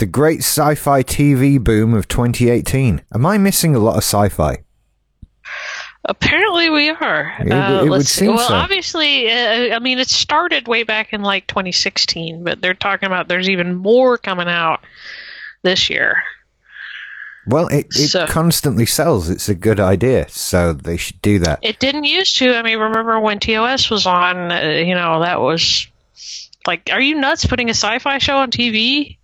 The great sci-fi TV boom of 2018. Am I missing a lot of sci-fi? Apparently we are. It would seem so. Well, obviously, I mean, it started way back in like 2016, but they're talking about there's even more coming out this year. Well, it constantly sells. It's a good idea, so they should do that. It didn't used to. I mean, remember when TOS was on, that was like, are you nuts putting a sci-fi show on TV?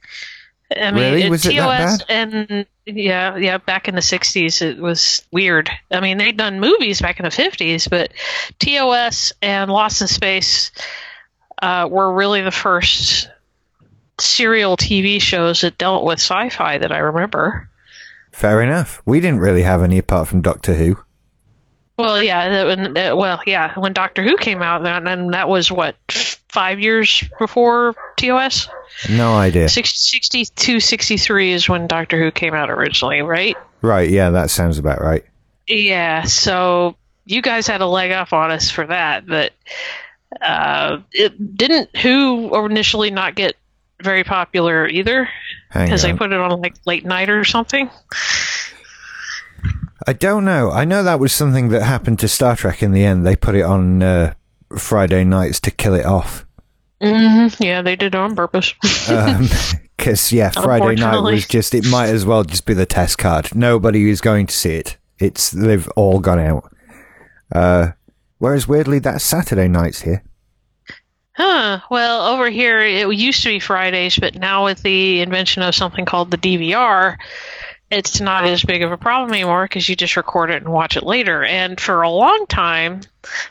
I mean, really? Was it TOS that bad? And yeah, back in the 60s, it was weird. I mean, they'd done movies back in the 50s, but TOS and Lost in Space were really the first serial TV shows that dealt with sci-fi that I remember. Fair enough. We didn't really have any apart from Doctor Who. Well, yeah. When Doctor Who came out, and that was, what, 5 years before TOS? No idea. 62, 63 is when Doctor Who came out originally, right? Right, yeah, that sounds about right. Yeah, so you guys had a leg up on us for that, but didn't Who initially not get very popular either? Because they put it on like late night or something? I don't know. I know that was something that happened to Star Trek in the end. They put it on Friday nights to kill it off. Mm-hmm. Yeah, they did it on purpose. Because, Friday night was just, it might as well just be the test card. Nobody is going to see it. They've all gone out. Whereas, weirdly, that's Saturday nights here. Huh. Well, over here, it used to be Fridays, but now with the invention of something called the DVR, it's not as big of a problem anymore because you just record it and watch it later. And for a long time,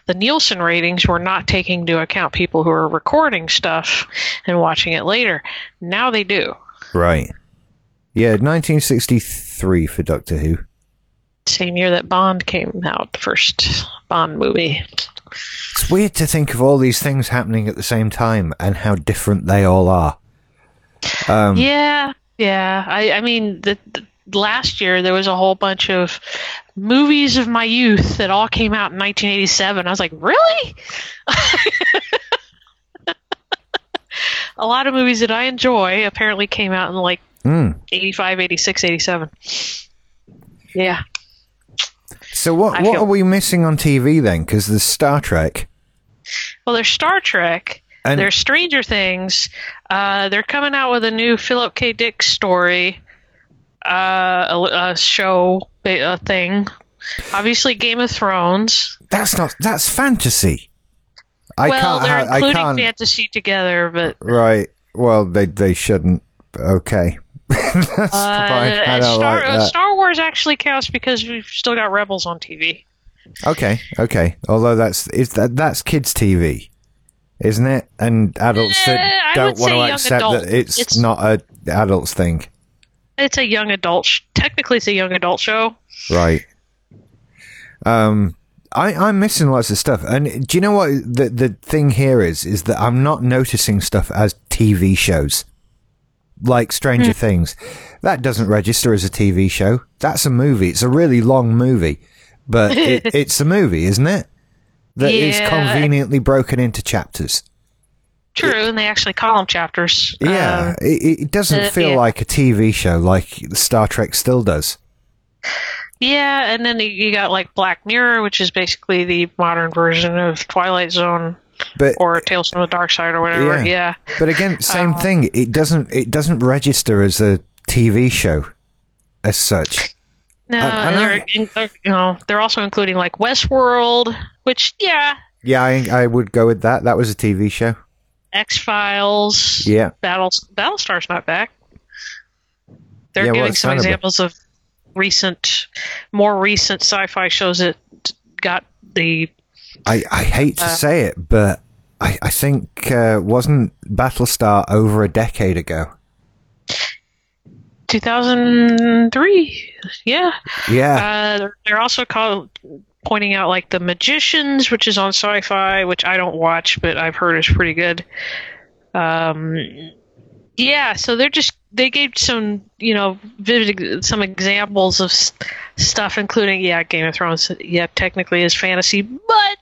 the Nielsen ratings were not taking into account people who are recording stuff and watching it later. Now they do. Right. Yeah, 1963 for Doctor Who. Same year that Bond came out, the first Bond movie. It's weird to think of all these things happening at the same time and how different they all are. I mean, the last year there was a whole bunch of movies of my youth that all came out in 1987. I was like, really? A lot of movies that I enjoy apparently came out in like 85, 86, 87. Yeah. So what are we missing on TV then? Because there's Star Trek. Well, there's Star Trek. And there's Stranger Things. They're coming out with a new Philip K. Dick story show thing. Obviously, Game of Thrones. That's fantasy. They're including fantasy together, but right. Well, they shouldn't. Okay. That's fine. Star Wars actually counts because we've still got Rebels on TV. Okay. Although that's kids' TV, isn't it? And adults that don't want to accept that it's not an adults thing. It's a young adult. Technically, it's a young adult show. Right. I'm missing lots of stuff. And do you know what the thing here is that I'm not noticing stuff as TV shows. Like Stranger Things. That doesn't register as a TV show. That's a movie. It's a really long movie. But it's a movie, isn't it? That is conveniently broken into chapters. True, and they actually call them chapters. Yeah, it doesn't feel like a TV show like Star Trek still does. Yeah, and then you got like Black Mirror, which is basically the modern version of Twilight Zone. But, or Tales from the Darkside or whatever, yeah. But again, same thing. It doesn't register as a TV show as such. No, they're also including like Westworld, which I would go with that. That was a TV show. X-Files, yeah. Battlestar's not back. They're giving some examples of more recent sci-fi shows that got the. I hate to say it, but I think wasn't Battlestar over a decade ago? 2003, yeah. Yeah. They're also pointing out like The Magicians, which is on Sci-Fi, which I don't watch, but I've heard is pretty good. So they gave some, vivid, some examples of stuff, including, Game of Thrones, technically is fantasy, but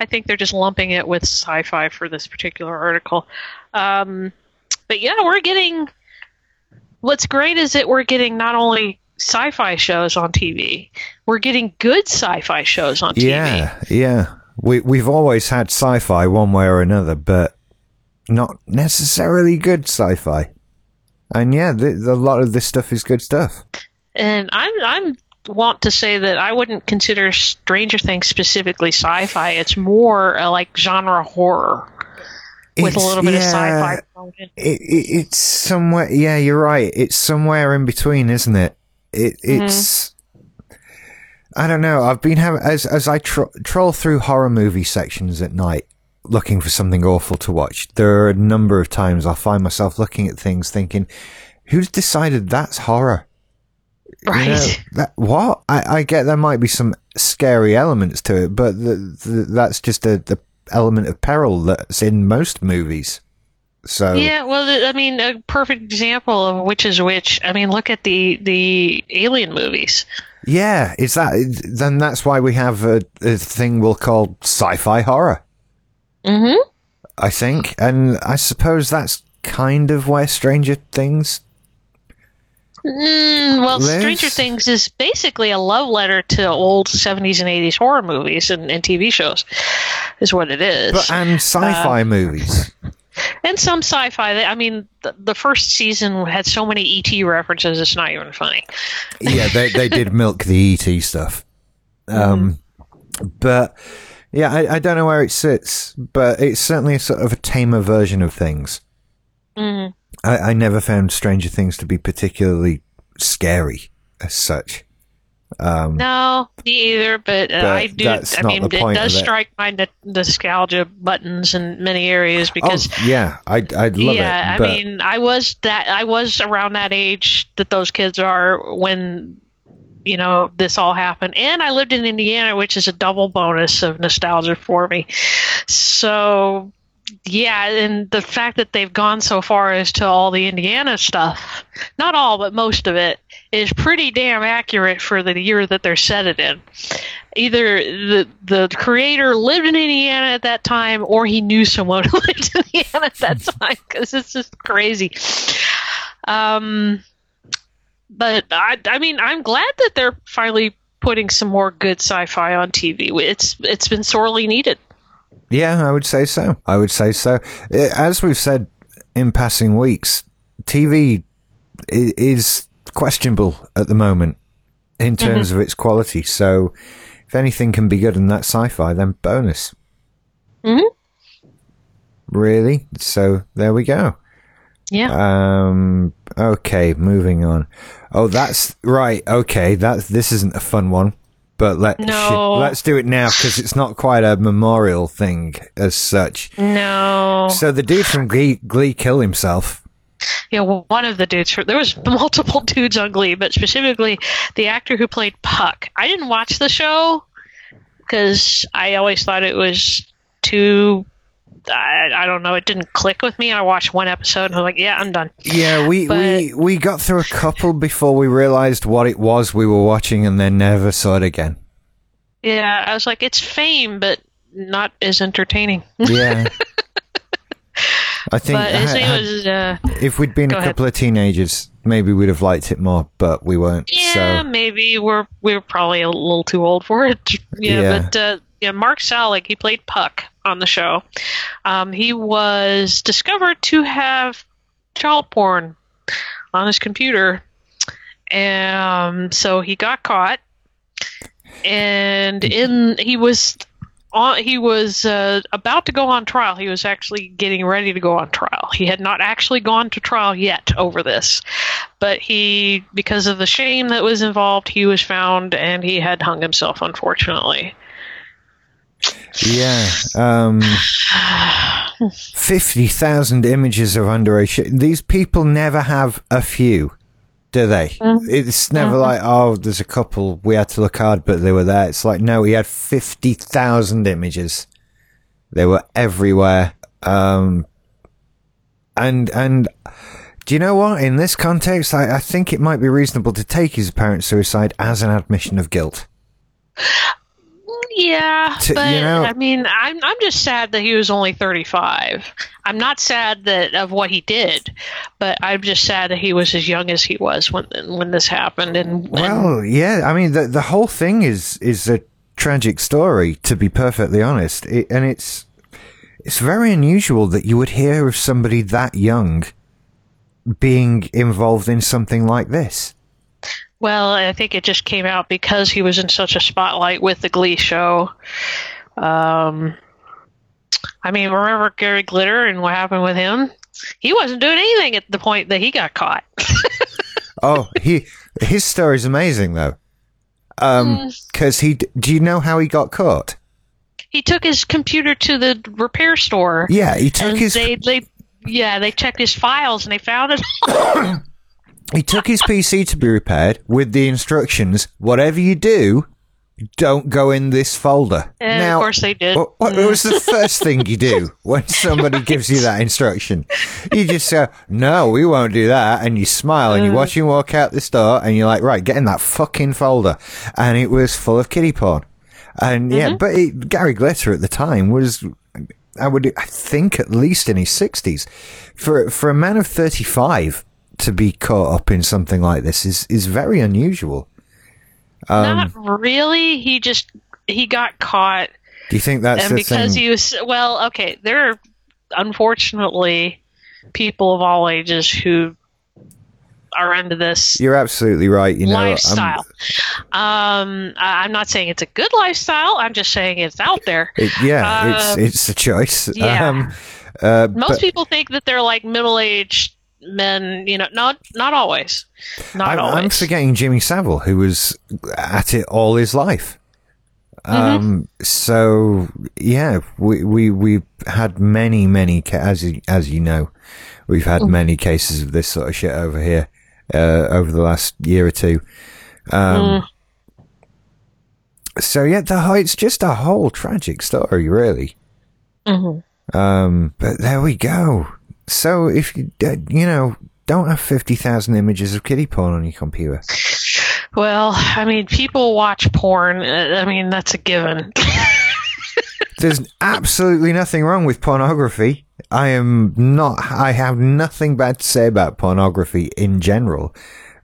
I think they're just lumping it with sci-fi for this particular article. But yeah, we're getting what's great is that we're getting not only sci-fi shows on TV, we're getting good sci-fi shows on TV. Yeah. We've always had sci-fi one way or another, but not necessarily good sci-fi. And yeah, a lot of this stuff is good stuff. And I'm want to say that I wouldn't consider Stranger Things specifically sci-fi. It's more like genre horror with a little bit of sci-fi component. It's somewhere. Yeah, you're right. It's somewhere in between, isn't it? It's. I don't know. I've been having as I troll through horror movie sections at night, looking for something awful to watch. There are a number of times I find myself looking at things thinking, "Who's decided that's horror?" Right. What? I get there might be some scary elements to it, but that's just the element of peril that's in most movies. So yeah, well, I mean, a perfect example of which is which. I mean, look at the Alien movies. Yeah, it's that. Then that's why we have a thing we'll call sci-fi horror. Mm-hmm. I think, and I suppose that's kind of where Stranger Things. Well, lives. Stranger Things is basically a love letter to old 70s and 80s horror movies and TV shows, is what it is. And sci-fi movies. And some sci-fi. I mean, the first season had so many E.T. references, it's not even funny. Yeah, they did milk the E.T. stuff. But, yeah, I don't know where it sits, but it's certainly a sort of a tamer version of things. Mm-hmm. I never found Stranger Things to be particularly scary as such. No, me either, but I do. I mean, it does strike my nostalgia buttons in many areas because. Oh, yeah, I'd love it. Yeah, I mean, I was around that age that those kids are when, you know, this all happened. And I lived in Indiana, which is a double bonus of nostalgia for me. So. Yeah, and the fact that they've gone so far as to all the Indiana stuff, not all, but most of it, is pretty damn accurate for the year that they're set it in. Either the creator lived in Indiana at that time, or he knew someone who lived in Indiana at that time, because it's just crazy. But, I mean, I'm glad that they're finally putting some more good sci-fi on TV. It's been sorely needed. Yeah, I would say so. As we've said in passing weeks, TV is questionable at the moment in terms of its quality. So if anything can be good in that sci-fi, then bonus. Mm-hmm. Really? So there we go. Yeah. Okay, moving on. Oh, that's right. Okay, this isn't a fun one. But let's do it now, because it's not quite a memorial thing as such. No. So the dude from Glee killed himself. Yeah, well, one of the dudes. There was multiple dudes on Glee, but specifically the actor who played Puck. I didn't watch the show because I always thought it was too... I don't know. It didn't click with me. I watched one episode and I'm like, yeah, I'm done. Yeah, we got through a couple before we realized what it was we were watching, and then never saw it again. Yeah, I was like, it's Fame, but not as entertaining. Yeah, I think. But his name was, if we'd been a couple of teenagers, maybe we'd have liked it more, but we weren't. Yeah, so. Maybe we were probably a little too old for it. Yeah. But yeah, Mark Salling, he played Puck on the show. He was discovered to have child porn on his computer, and so he got caught. And he was about to go on trial. He was actually getting ready to go on trial. He had not actually gone to trial yet over this, but he, because of the shame that was involved, he was found and he had hung himself, unfortunately. Yeah, 50,000 images of underage. These people never have a few, do they? Mm-hmm. It's never like, oh, there's a couple, we had to look hard, but they were there. It's like, no, he had 50,000 images. They were everywhere. And do you know what? In this context, I think it might be reasonable to take his apparent suicide as an admission of guilt. Yeah, but you know, I mean, I'm just sad that he was only 35. I'm not sad that of what he did, but I'm just sad that he was as young as he was when this happened. And well, yeah, I mean, the whole thing is a tragic story, to be perfectly honest, and it's very unusual that you would hear of somebody that young being involved in something like this. Well, I think it just came out because he was in such a spotlight with the Glee show. I mean, remember Gary Glitter and what happened with him? He wasn't doing anything at the point that he got caught. Oh, his story's amazing, though. Because do you know how he got caught? He took his computer to the repair store. Yeah, he took his... They checked his files and they found it. He took his PC to be repaired with the instructions, whatever you do, don't go in this folder. And now, of course they did. What was the first thing you do when somebody gives you that instruction? You just say, no, we won't do that. And you smile and you watch him walk out this door and you're like, right, get in that fucking folder. And it was full of kiddie porn. And yeah, but Gary Glitter at the time was... I think at least in his 60s, for a man of 35 to be caught up in something like this is very unusual. Not really. He got caught. Do you think that's the because thing? He was there are unfortunately people of all ages who are into this. You're absolutely right. You know, lifestyle. I'm not saying it's a good lifestyle. I'm just saying it's out there. It's a choice. Yeah. Most people think that they're like middle-aged men. You know, not always. I'm forgetting Jimmy Savile, who was at it all his life. So yeah, we had many as you know, we've had many cases of this sort of shit over here. Over the last year or two. So yeah, it's just a whole tragic story, really. But there we go. So if you don't have 50,000 images of kiddie porn on your computer. Well, I mean, people watch porn. I mean, that's a given. There's absolutely nothing wrong with pornography. I have nothing bad to say about pornography in general,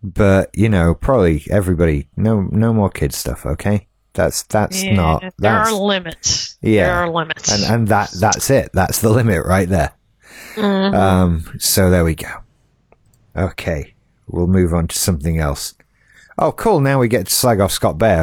but probably everybody, no more kids stuff, okay? There are limits. Yeah, there are limits, and that's it. That's the limit right there. So there we go. Okay, we'll move on to something else. Oh, cool! Now we get to slag off Scott Baio.